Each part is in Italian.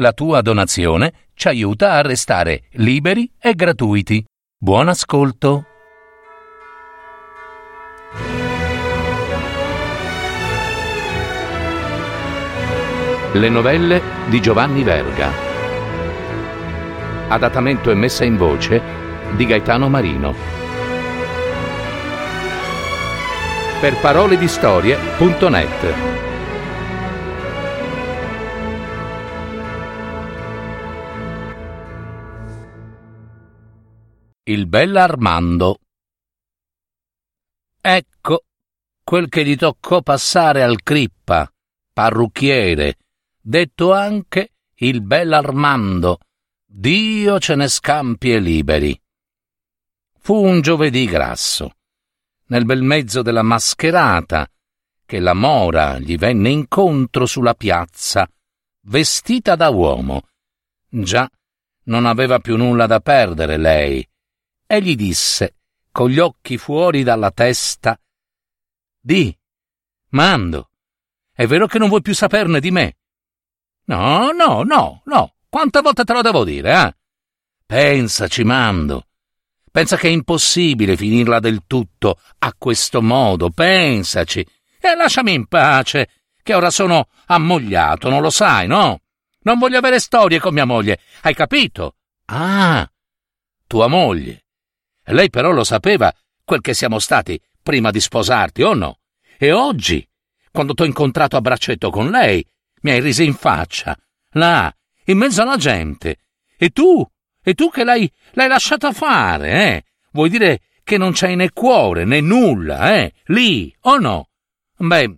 La tua donazione ci aiuta a restare liberi e gratuiti. Buon ascolto! Le novelle di Giovanni Verga. Adattamento e messa in voce di Gaetano Marino. Per paroledistorie.net. Il bell'Armando. Ecco quel che gli toccò passare al Crippa, parrucchiere, detto anche il bell'Armando, Dio ce ne scampi e liberi. Fu un giovedì grasso, nel bel mezzo della mascherata, che la mora gli venne incontro sulla piazza, vestita da uomo. Già non aveva più nulla da perdere lei. E gli disse, con gli occhi fuori dalla testa, «Di, Mando, è vero che non vuoi più saperne di me?» «No, quante volte te lo devo dire, eh?» «Pensaci, Mando, pensa che è impossibile finirla del tutto a questo modo, pensaci, e lasciami in pace, che ora sono ammogliato, non lo sai, no? Non voglio avere storie con mia moglie, hai capito?» «Ah, tua moglie». Lei però lo sapeva quel che siamo stati prima di sposarti, o no? E oggi, quando t'ho incontrato a braccetto con lei, mi hai riso in faccia, là, in mezzo alla gente. E tu che l'hai lasciata fare, eh? Vuoi dire che non c'hai né cuore, né nulla, lì, o no? Beh,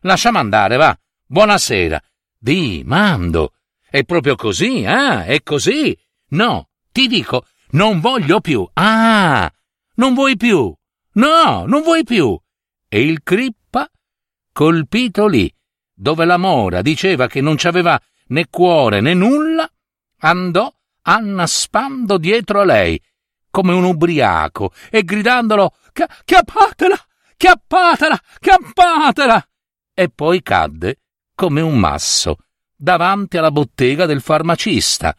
lasciamo andare, va. Buonasera. Di, Mando, è proprio così, è così? No, ti dico... «Non voglio più!» «Ah! Non vuoi più!» «No, non vuoi più!» E il Crippa, colpito lì, dove la mora diceva che non c'aveva né cuore né nulla, andò annaspando dietro a lei, come un ubriaco, e gridandolo «Chiappatela! Chiappatela! Chiappatela!» E poi cadde, come un masso, davanti alla bottega del farmacista.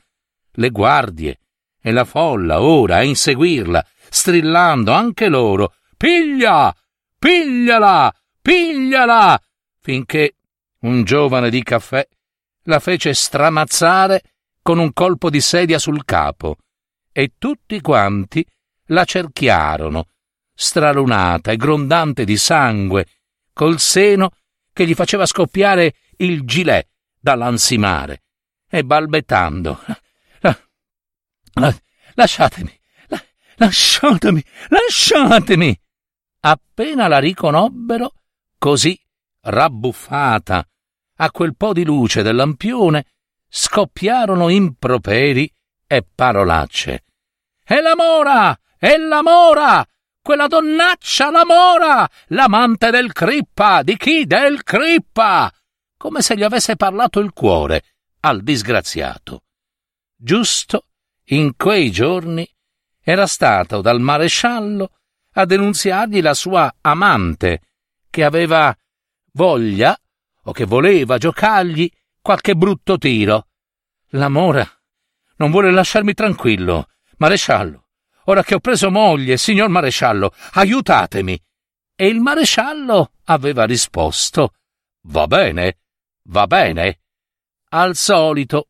Le guardie e la folla ora a inseguirla, strillando anche loro «Piglia! Pigliala! Pigliala!», finché un giovane di caffè la fece stramazzare con un colpo di sedia sul capo, e tutti quanti la cerchiarono, stralunata e grondante di sangue, col seno che gli faceva scoppiare il gilet dall'ansimare, e balbettando Lasciatemi! Appena la riconobbero, così, rabbuffata, a quel po' di luce del lampione, scoppiarono improperi e parolacce. «È la mora! È la mora! Quella donnaccia la mora! L'amante del Crippa! Di chi? Del Crippa!» Come se gli avesse parlato il cuore al disgraziato. Giusto in quei giorni era stato dal maresciallo a denunziargli la sua amante, che aveva voglia o che voleva giocargli qualche brutto tiro. «La mora non vuole lasciarmi tranquillo, maresciallo. Ora che ho preso moglie, signor maresciallo, aiutatemi!» E il maresciallo aveva risposto «Va bene, va bene», al solito,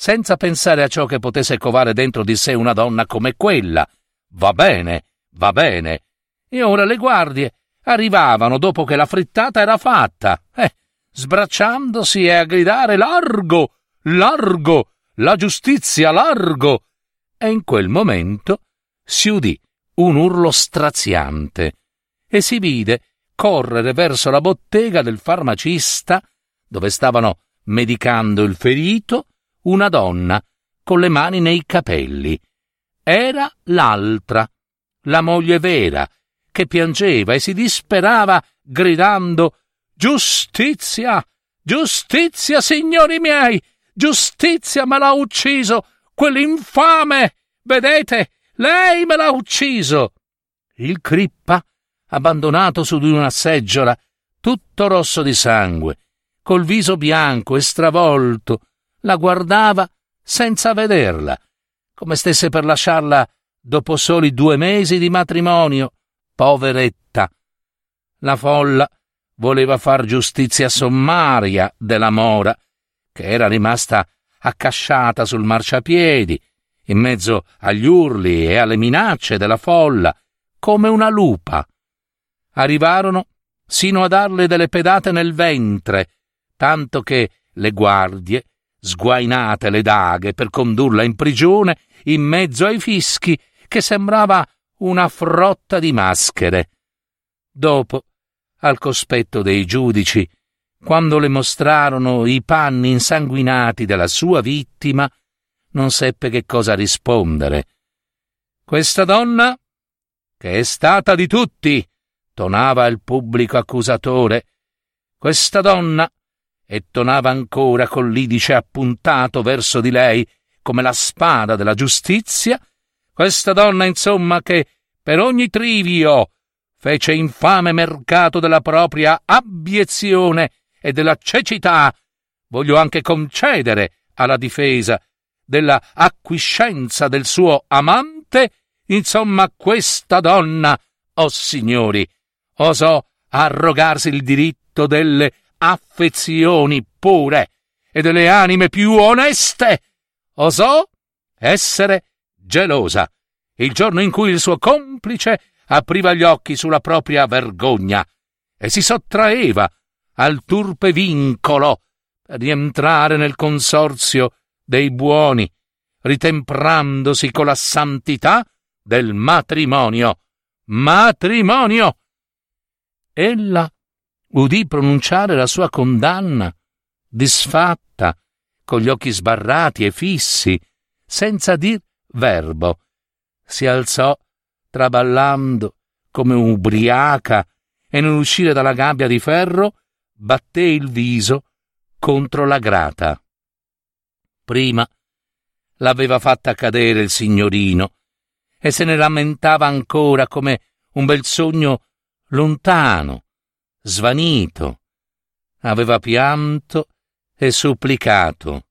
senza pensare a ciò che potesse covare dentro di sé una donna come quella. «Va bene, va bene». E ora le guardie arrivavano dopo che la frittata era fatta, sbracciandosi e a gridare «Largo, largo, la giustizia, largo!». E in quel momento si udì un urlo straziante e si vide correre verso la bottega del farmacista, dove stavano medicando il ferito, una donna con le mani nei capelli. Era l'altra, la moglie vera, che piangeva e si disperava gridando «Giustizia! Giustizia, signori miei! Giustizia, me l'ha ucciso! Quell'infame! Vedete, lei me l'ha ucciso!» Il Crippa, abbandonato su di una seggiola, tutto rosso di sangue, col viso bianco e stravolto, la guardava senza vederla, come stesse per lasciarla dopo soli 2 mesi di matrimonio, poveretta. La folla voleva far giustizia sommaria della mora, che era rimasta accasciata sul marciapiedi, in mezzo agli urli e alle minacce della folla, come una lupa. Arrivarono sino a darle delle pedate nel ventre, tanto che le guardie, sguainate le daghe per condurla in prigione, in mezzo ai fischi, che sembrava una frotta di maschere. Dopo, al cospetto dei giudici, quando le mostrarono i panni insanguinati della sua vittima, non seppe che cosa rispondere. Questa donna, che è stata di tutti, tonava il pubblico accusatore. Questa donna, e tonava ancora con l'indice appuntato verso di lei come la spada della giustizia, questa donna, insomma, che per ogni trivio fece infame mercato della propria abiezione e della cecità, voglio anche concedere alla difesa della acquiescenza del suo amante, insomma, questa donna, o signori, osò arrogarsi il diritto delle affezioni pure e delle anime più oneste, osò essere gelosa il giorno in cui il suo complice apriva gli occhi sulla propria vergogna e si sottraeva al turpe vincolo per rientrare nel consorzio dei buoni, ritemprandosi con la santità del matrimonio. Matrimonio! Ella udì pronunciare la sua condanna, disfatta, con gli occhi sbarrati e fissi, senza dir verbo. Si alzò traballando come ubriaca e nell'uscire dalla gabbia di ferro batté il viso contro la grata. Prima l'aveva fatta cadere il signorino e se ne lamentava ancora come un bel sogno lontano, svanito. Aveva pianto e supplicato.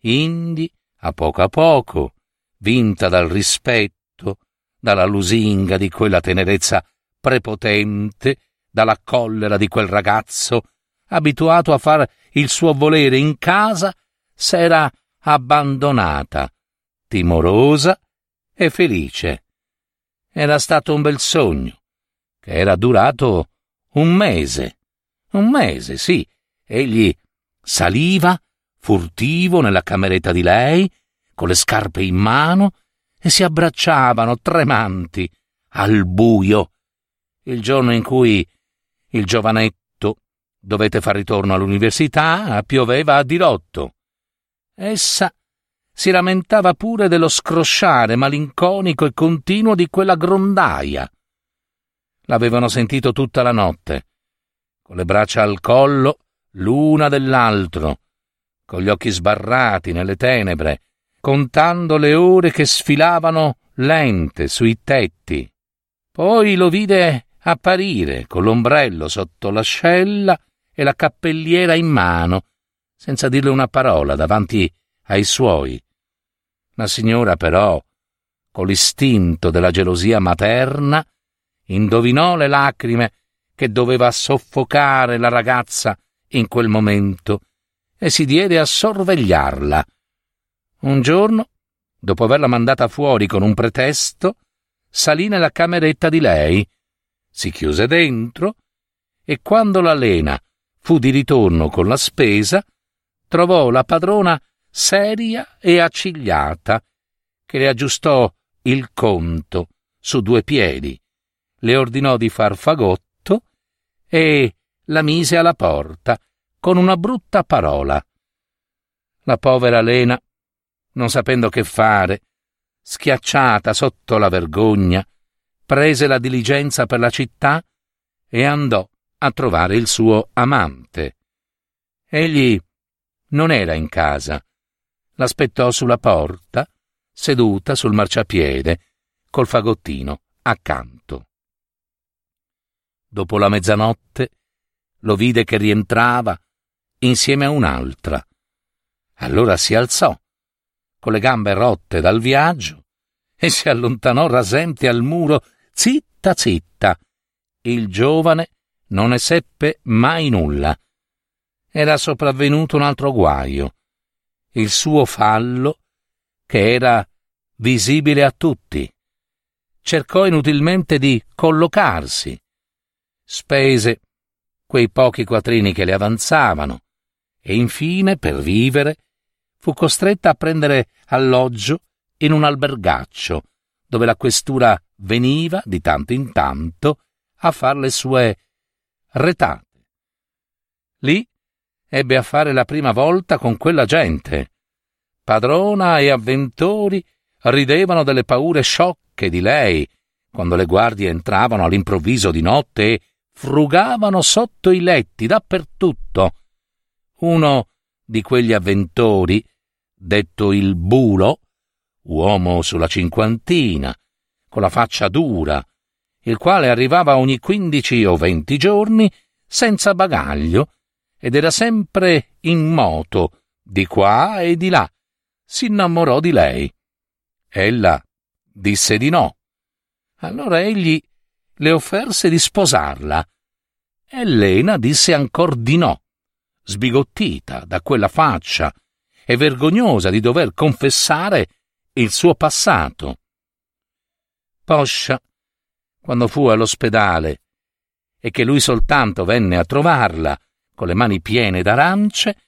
Indi, a poco, vinta dal rispetto, dalla lusinga di quella tenerezza prepotente, dalla collera di quel ragazzo, abituato a far il suo volere in casa, s'era abbandonata, timorosa e felice. Era stato un bel sogno, che era durato 1 mese. 1 mese, sì. Egli saliva, furtivo, nella cameretta di lei, con le scarpe in mano, e si abbracciavano tremanti al buio. Il giorno in cui il giovanetto dovette far ritorno all'università pioveva a dirotto. Essa si lamentava pure dello scrosciare malinconico e continuo di quella grondaia. L'avevano sentito tutta la notte, con le braccia al collo l'una dell'altro, con gli occhi sbarrati nelle tenebre, contando le ore che sfilavano lente sui tetti. Poi lo vide apparire con l'ombrello sotto l'ascella e la cappelliera in mano, senza dirle una parola davanti ai suoi. La signora però, con l'istinto della gelosia materna, indovinò le lacrime che doveva soffocare la ragazza in quel momento e si diede a sorvegliarla. Un giorno, dopo averla mandata fuori con un pretesto, salì nella cameretta di lei, si chiuse dentro e quando la lena fu di ritorno con la spesa, trovò la padrona seria e accigliata, che le aggiustò il conto su 2 piedi, le ordinò di far fagotto e la mise alla porta con una brutta parola. La povera lena, non sapendo che fare, schiacciata sotto la vergogna, prese la diligenza per la città e andò a trovare il suo amante. Egli non era in casa. L'aspettò sulla porta, seduta sul marciapiede, col fagottino accanto. Dopo la mezzanotte lo vide che rientrava insieme a un'altra. Allora si alzò, con le gambe rotte dal viaggio, e si allontanò rasente al muro, zitta zitta. Il giovane non ne seppe mai nulla. Era sopravvenuto un altro guaio, il suo fallo, che era visibile a tutti. Cercò inutilmente di collocarsi, spese quei pochi quattrini che le avanzavano, e infine, per vivere, fu costretta a prendere alloggio in un albergaccio, dove la questura veniva, di tanto in tanto, a far le sue retate. Lì ebbe a fare la prima volta con quella gente. Padrona e avventori ridevano delle paure sciocche di lei, quando le guardie entravano all'improvviso di notte e frugavano sotto i letti, dappertutto. Uno di quegli avventori, detto il Bulo, uomo sulla cinquantina, con la faccia dura, il quale arrivava ogni 15 o 20 giorni senza bagaglio ed era sempre in moto, di qua e di là, si innamorò di lei. Ella disse di no. Allora egli le offerse di sposarla. Elena disse ancor di no, sbigottita da quella faccia e vergognosa di dover confessare il suo passato. Poscia, quando fu all'ospedale e che lui soltanto venne a trovarla con le mani piene d'arance,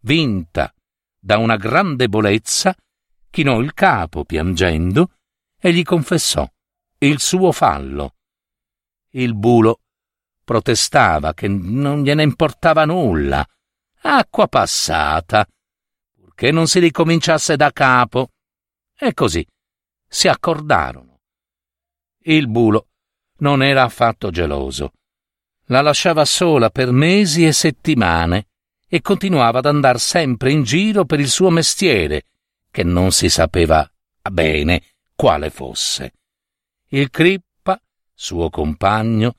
vinta da una gran debolezza, chinò il capo piangendo e gli confessò il suo fallo. Il Bulo protestava che non gliene importava nulla, acqua passata, purché non si ricominciasse da capo, e così si accordarono. Il Bulo non era affatto geloso, la lasciava sola per mesi e settimane e continuava ad andar sempre in giro per il suo mestiere, che non si sapeva bene quale fosse. Il Crippa, suo compagno,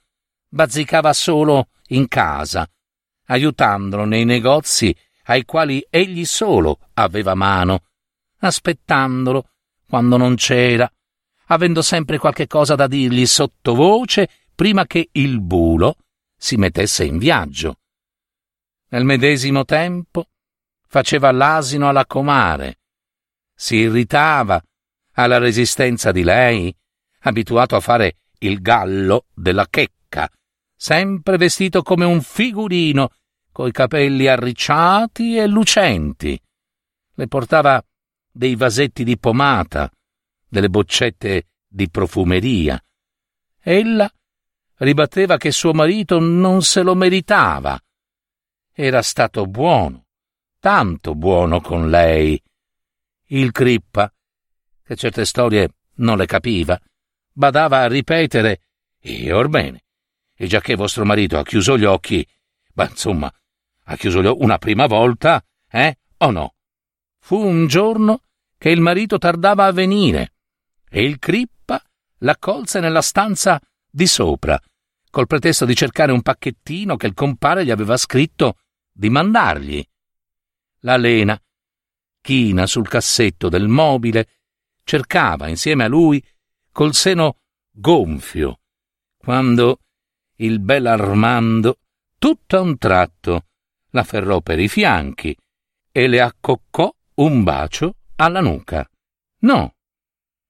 bazzicava solo in casa, aiutandolo nei negozi ai quali egli solo aveva mano, aspettandolo quando non c'era, avendo sempre qualche cosa da dirgli sottovoce prima che il Bulo si mettesse in viaggio. Nel medesimo tempo faceva l'asino alla comare, si irritava alla resistenza di lei, abituato a fare il gallo della Checca, sempre vestito come un figurino, coi capelli arricciati e lucenti. Le portava dei vasetti di pomata, delle boccette di profumeria. Ella ribatteva che suo marito non se lo meritava. Era stato buono, tanto buono con lei. Il Crippa, che certe storie non le capiva, badava a ripetere: e orbene, e già che vostro marito ha chiuso gli occhi, ma insomma, ha chiuso gli occhi una prima volta, o no? Fu un giorno che il marito tardava a venire e il Crippa l'accolse nella stanza di sopra, col pretesto di cercare un pacchettino che il compare gli aveva scritto di mandargli. La Lena, china sul cassetto del mobile, cercava insieme a lui col seno gonfio, quando il bell'Armando, tutto a un tratto, la afferrò per i fianchi e le accoccò un bacio alla nuca. No,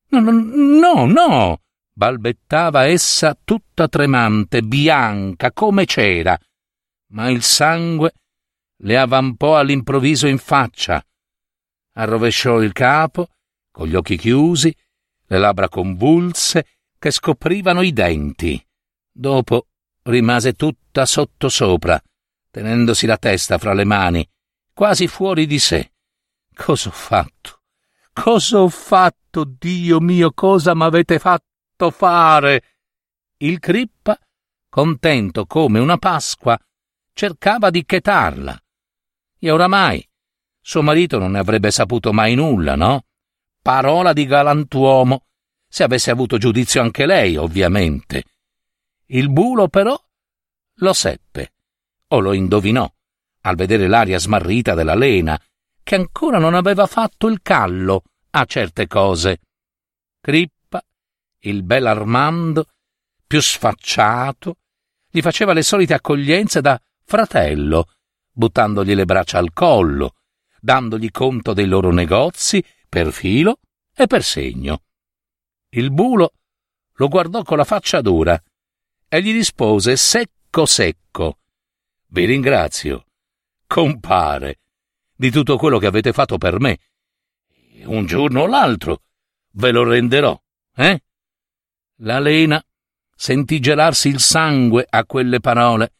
no, no, no, balbettava essa tutta tremante, bianca come cera, ma il sangue le avvampò all'improvviso in faccia. Arrovesciò il capo, con gli occhi chiusi, le labbra convulse che scoprivano i denti. Dopo rimase tutta sottosopra, tenendosi la testa fra le mani, quasi fuori di sé. Cosa ho fatto? Cosa ho fatto? Dio mio, cosa m'avete fatto fare? Il Crippa, contento come una Pasqua, cercava di chetarla. E oramai suo marito non ne avrebbe saputo mai nulla, no? Parola di galantuomo, se avesse avuto giudizio anche lei, ovviamente. Il Bulo, però, lo seppe, o lo indovinò, al vedere l'aria smarrita della Lena, che ancora non aveva fatto il callo a certe cose. Crippa, il bell'Armando, più sfacciato, gli faceva le solite accoglienze da fratello, buttandogli le braccia al collo, dandogli conto dei loro negozi per filo e per segno. Il bulo lo guardò con la faccia dura e gli rispose secco secco: «Vi ringrazio, compare, di tutto quello che avete fatto per me. Un giorno o l'altro ve lo renderò, eh?» La Lena sentì gelarsi il sangue a quelle parole,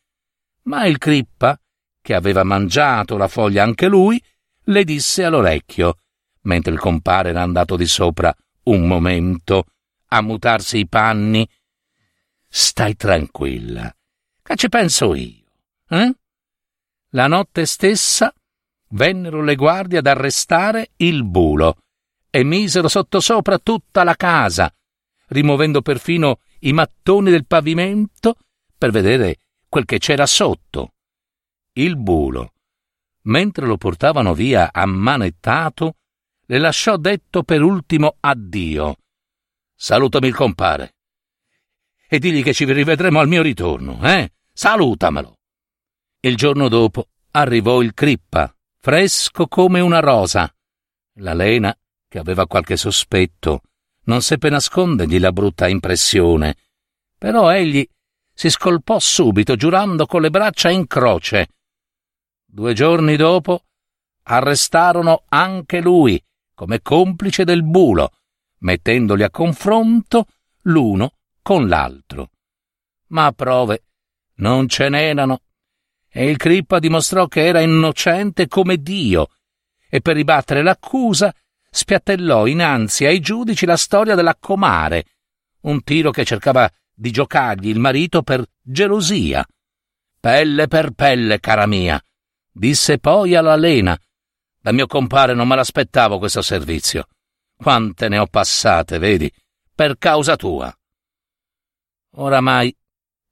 ma il Crippa, che aveva mangiato la foglia anche lui, le disse all'orecchio, mentre il compare era andato di sopra un momento a mutarsi i panni: «Stai tranquilla, che ci penso io, eh?» La notte stessa vennero le guardie ad arrestare il bulo e misero sottosopra tutta la casa, rimuovendo perfino i mattoni del pavimento per vedere quel che c'era sotto. Il bulo, mentre lo portavano via ammanettato, le lasciò detto per ultimo addio: «Salutami il compare e digli che ci rivedremo al mio ritorno, eh? Salutamelo!» Il giorno dopo arrivò il Crippa, fresco come una rosa. La Lena, che aveva qualche sospetto, non seppe nascondergli la brutta impressione, però egli si scolpò subito, giurando con le braccia in croce. 2 giorni dopo arrestarono anche lui come complice del bulo, mettendoli a confronto l'uno con l'altro. Ma prove non ce n'erano e il Crippa dimostrò che era innocente come Dio, e per ribattere l'accusa spiattellò innanzi ai giudici la storia della comare, un tiro che cercava di giocargli il marito per gelosia. «Pelle per pelle, cara mia», disse poi alla Lena, «da mio compare non me l'aspettavo questo servizio. Quante ne ho passate, vedi, per causa tua». Oramai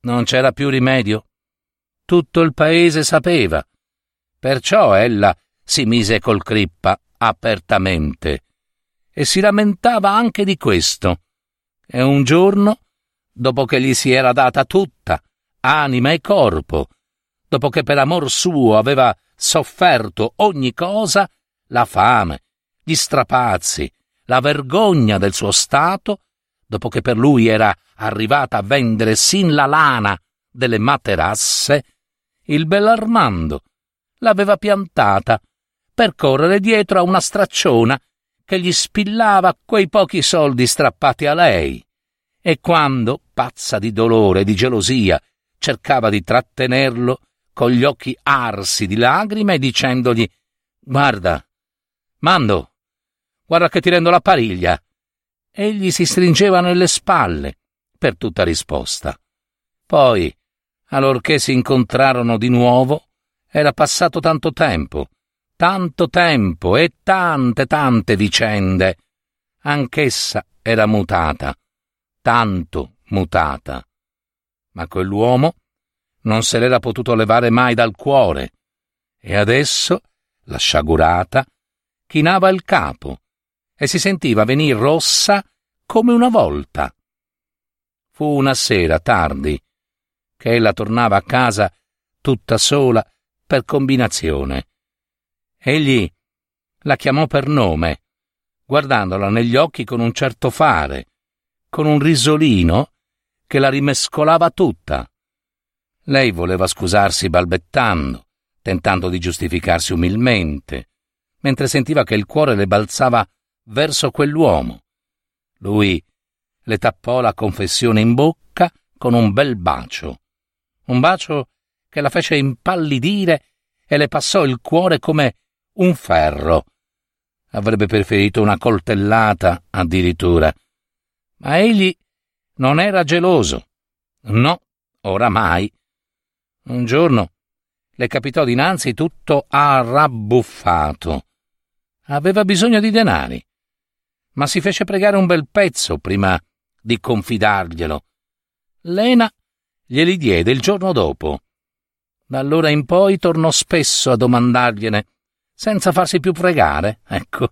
non c'era più rimedio. Tutto il paese sapeva, perciò ella si mise col Crippa apertamente e si lamentava anche di questo. E un giorno, dopo che gli si era data tutta, anima e corpo, dopo che per amor suo aveva sofferto ogni cosa, la fame, gli strapazzi, la vergogna del suo stato, dopo che per lui era arrivata a vendere sin la lana delle materasse, il bell'Armando l'aveva piantata per correre dietro a una stracciona che gli spillava quei pochi soldi strappati a lei, e quando, pazza di dolore e di gelosia, cercava di trattenerlo con gli occhi arsi di lagrime, dicendogli: «Guarda, Mando, guarda che ti rendo la pariglia», egli si stringeva nelle spalle per tutta risposta. Poi, allorché si incontrarono di nuovo, era passato tanto tempo e tante vicende. Anch'essa era mutata, tanto mutata. Ma quell'uomo non se l'era potuto levare mai dal cuore, e adesso la sciagurata chinava il capo e si sentiva venir rossa come una volta. Fu una sera tardi che ella tornava a casa tutta sola per combinazione. Egli la chiamò per nome, guardandola negli occhi con un certo fare, con un risolino che la rimescolava tutta. Lei voleva scusarsi balbettando, tentando di giustificarsi umilmente, mentre sentiva che il cuore le balzava verso quell'uomo. Lui le tappò la confessione in bocca con un bel bacio, un bacio che la fece impallidire e le passò il cuore come un ferro. Avrebbe preferito una coltellata addirittura, ma egli non era geloso, no, oramai. Un giorno le capitò dinanzi tutto arrabbuffato. Aveva bisogno di denari, ma si fece pregare un bel pezzo prima di confidarglielo. Lena glieli diede il giorno dopo. Da allora in poi tornò spesso a domandargliene senza farsi più pregare, ecco.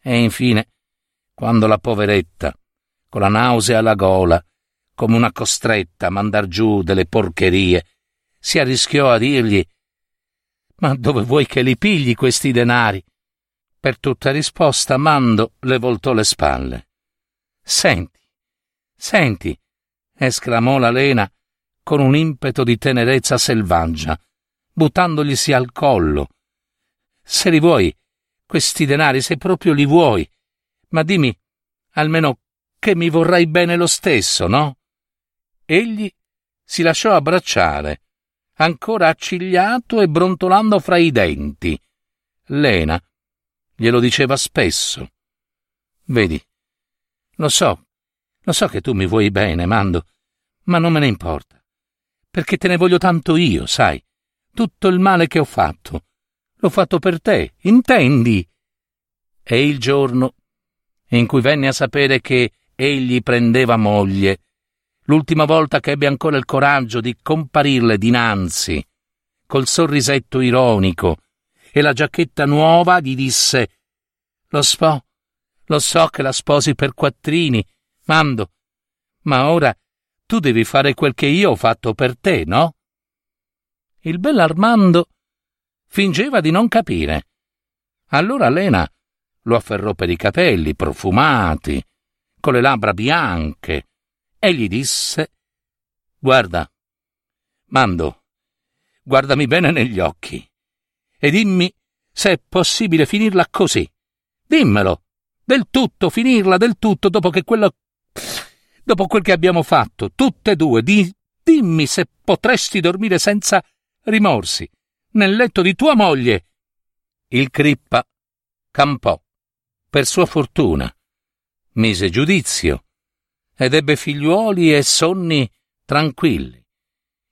E infine, quando la poveretta, con la nausea alla gola, come una costretta a mandar giù delle porcherie, si arrischiò a dirgli: «Ma dove vuoi che li pigli questi denari?» Per tutta risposta Mando le voltò le spalle. «Senti, senti!» esclamò la Lena con un impeto di tenerezza selvaggia, buttandoglisi al collo. «Se li vuoi, questi denari, se proprio li vuoi, ma dimmi almeno che mi vorrai bene lo stesso, no?» Egli si lasciò abbracciare, ancora accigliato e brontolando fra i denti. Lena glielo diceva spesso. «Vedi, lo so che tu mi vuoi bene, Mando, ma non me ne importa, perché te ne voglio tanto io, sai. Tutto il male che ho fatto, l'ho fatto per te, intendi?» E il giorno in cui venne a sapere che egli prendeva moglie, l'ultima volta che ebbe ancora il coraggio di comparirle dinanzi, col sorrisetto ironico e la giacchetta nuova, gli disse: «Lo so che la sposi per quattrini, Mando, ma ora tu devi fare quel che io ho fatto per te, no?» Il bell'Armando fingeva di non capire. Allora Lena lo afferrò per i capelli profumati, con le labbra bianche, e gli disse: «Guarda, Mando, guardami bene negli occhi e dimmi se è possibile finirla così. Dimmelo, finirla del tutto, dopo quel che abbiamo fatto, tutte e due. Dimmi se potresti dormire senza rimorsi nel letto di tua moglie». Il Crippa campò, per sua fortuna, mise giudizio ed ebbe figliuoli e sonni tranquilli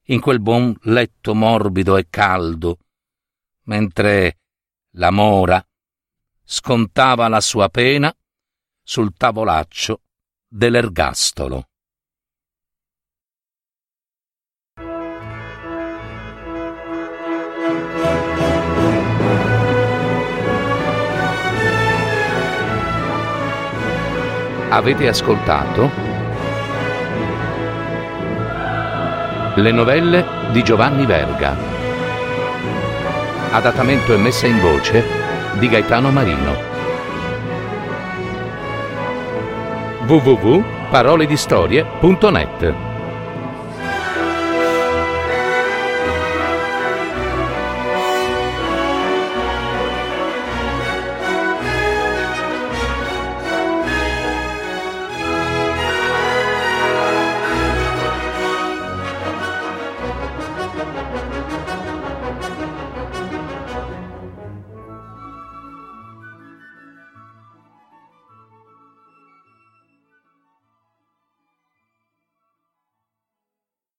in quel buon letto morbido e caldo, mentre la Mora scontava la sua pena sul tavolaccio dell'ergastolo. Avete ascoltato le novelle di Giovanni Verga, adattamento e messa in voce di Gaetano Marino. www.paroledistorie.net